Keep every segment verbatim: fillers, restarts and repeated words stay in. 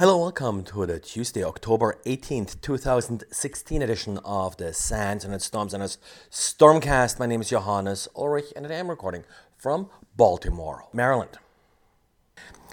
Hello, welcome to the Tuesday, October eighteenth, twenty sixteen edition of the Sands and Storms and StormCast. My name is Johannes Ulrich, and I am recording from Baltimore, Maryland.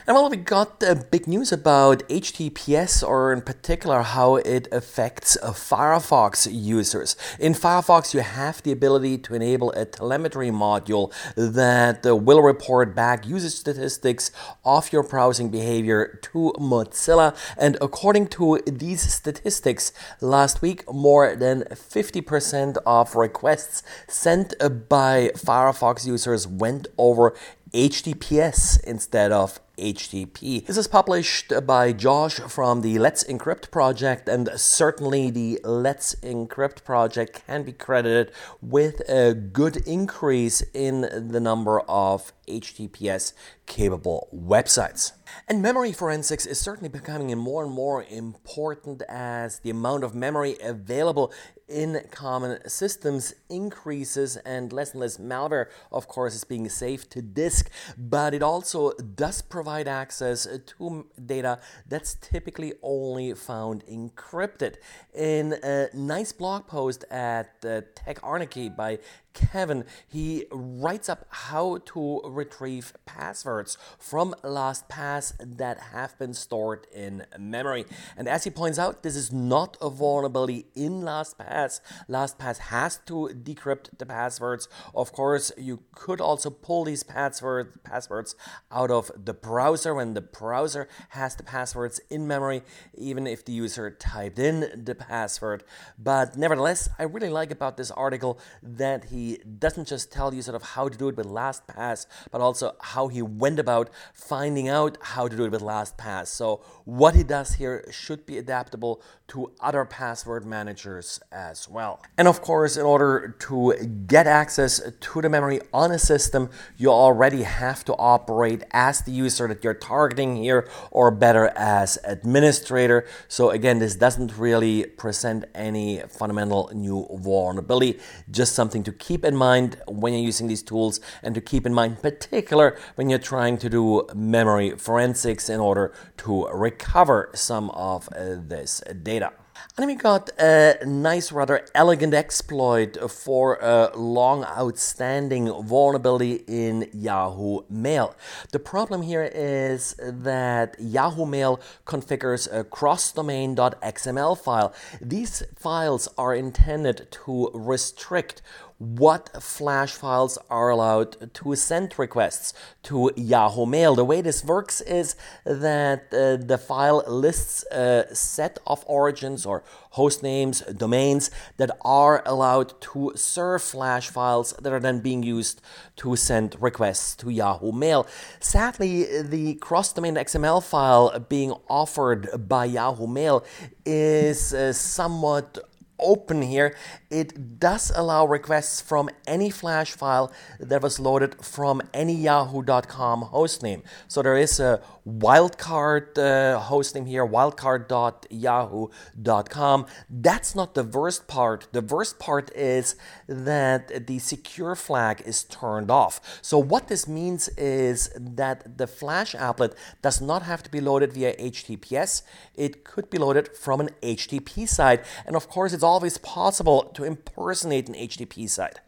And well, we got uh, big news about H T T P S, or in particular how it affects uh, Firefox users. In Firefox, you have the ability to enable a telemetry module that uh, will report back usage statistics of your browsing behavior to Mozilla. And according to these statistics, last week, more than fifty percent of requests sent by Firefox users went over H T T P S instead of H T T P. This is published by Josh from the Let's Encrypt project, and certainly the Let's Encrypt project can be credited with a good increase in the number of H T T P S capable websites. And memory forensics is certainly becoming more and more important as the amount of memory available in common systems increases and less and less malware, of course, is being saved to disk, but it also does provide provide access to data that's typically only found encrypted. In a nice blog post at uh, Tech Arneky by Kevin, he writes up how to retrieve passwords from LastPass that have been stored in memory. And as he points out, this is not a vulnerability in LastPass. LastPass has to decrypt the passwords. Of course, you could also pull these password, passwords out of the browser when the browser has the passwords in memory, even if the user typed in the password. But nevertheless, I really like about this article that he doesn't just tell you sort of how to do it with LastPass, but also how he went about finding out how to do it with LastPass. So what he does here should be adaptable to other password managers as well. And of course, in order to get access to the memory on a system, you already have to operate as the user that you're targeting here, or better, as administrator. So again, this doesn't really present any fundamental new vulnerability, just something to keep in mind when you're using these tools, and to keep in mind particular when you're trying to do memory forensics in order to recover some of uh, this data. And then we got a nice, rather elegant exploit for a long outstanding vulnerability in Yahoo Mail. The problem here is that Yahoo Mail configures a cross-domain.xml file. These files are intended to restrict what Flash files are allowed to send requests to Yahoo Mail. The way this works is that uh, the file lists a set of origins or host names, domains that are allowed to serve Flash files that are then being used to send requests to Yahoo Mail. Sadly, the cross-domain X M L file being offered by Yahoo Mail is uh, somewhat open here. It does allow requests from any Flash file that was loaded from any yahoo dot com hostname. So there is a wildcard uh, hostname here, wildcard dot yahoo dot com. That's not the worst part. The worst part is that the secure flag is turned off. So what this means is that the Flash applet does not have to be loaded via H T T P S. It could be loaded from an H T T P site. And of course, it's always possible to impersonate an H T T P site.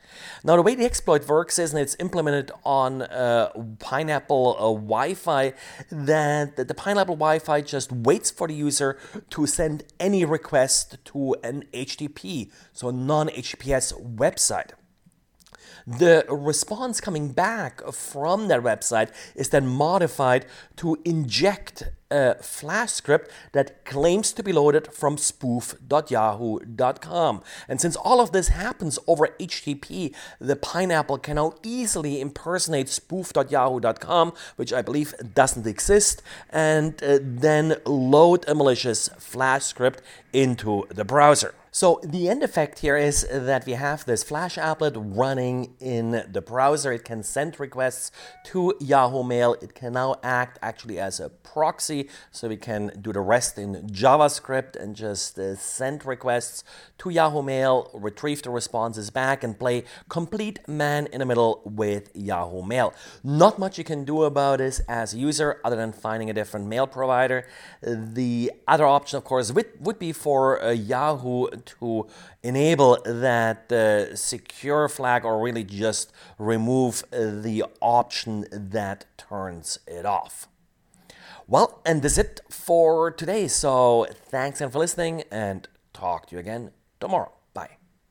Now, the way the exploit works is, and it's implemented on uh, Pineapple uh, Wi-Fi, that the Pineapple Wi-Fi just waits for the user to send any request to an H T T P, so a non-H T T P S website. The response coming back from that website is then modified to inject a Flash script that claims to be loaded from spoof dot yahoo dot com. And since all of this happens over H T T P, the Pineapple can now easily impersonate spoof dot yahoo dot com, which I believe doesn't exist, and uh, then load a malicious Flash script into the browser. So the end effect here is that we have this Flash applet running in the browser. It can send requests to Yahoo Mail. It can now act actually as a proxy, so we can do the rest in JavaScript and just uh, send requests to Yahoo Mail, retrieve the responses back, and play complete man in the middle with Yahoo Mail. Not much you can do about this as a user other than finding a different mail provider. The other option, of course, would be for uh, Yahoo to enable that uh, secure flag, or really just remove the option that turns it off. Well, and that's it for today. So thanks again for listening, and talk to you again tomorrow.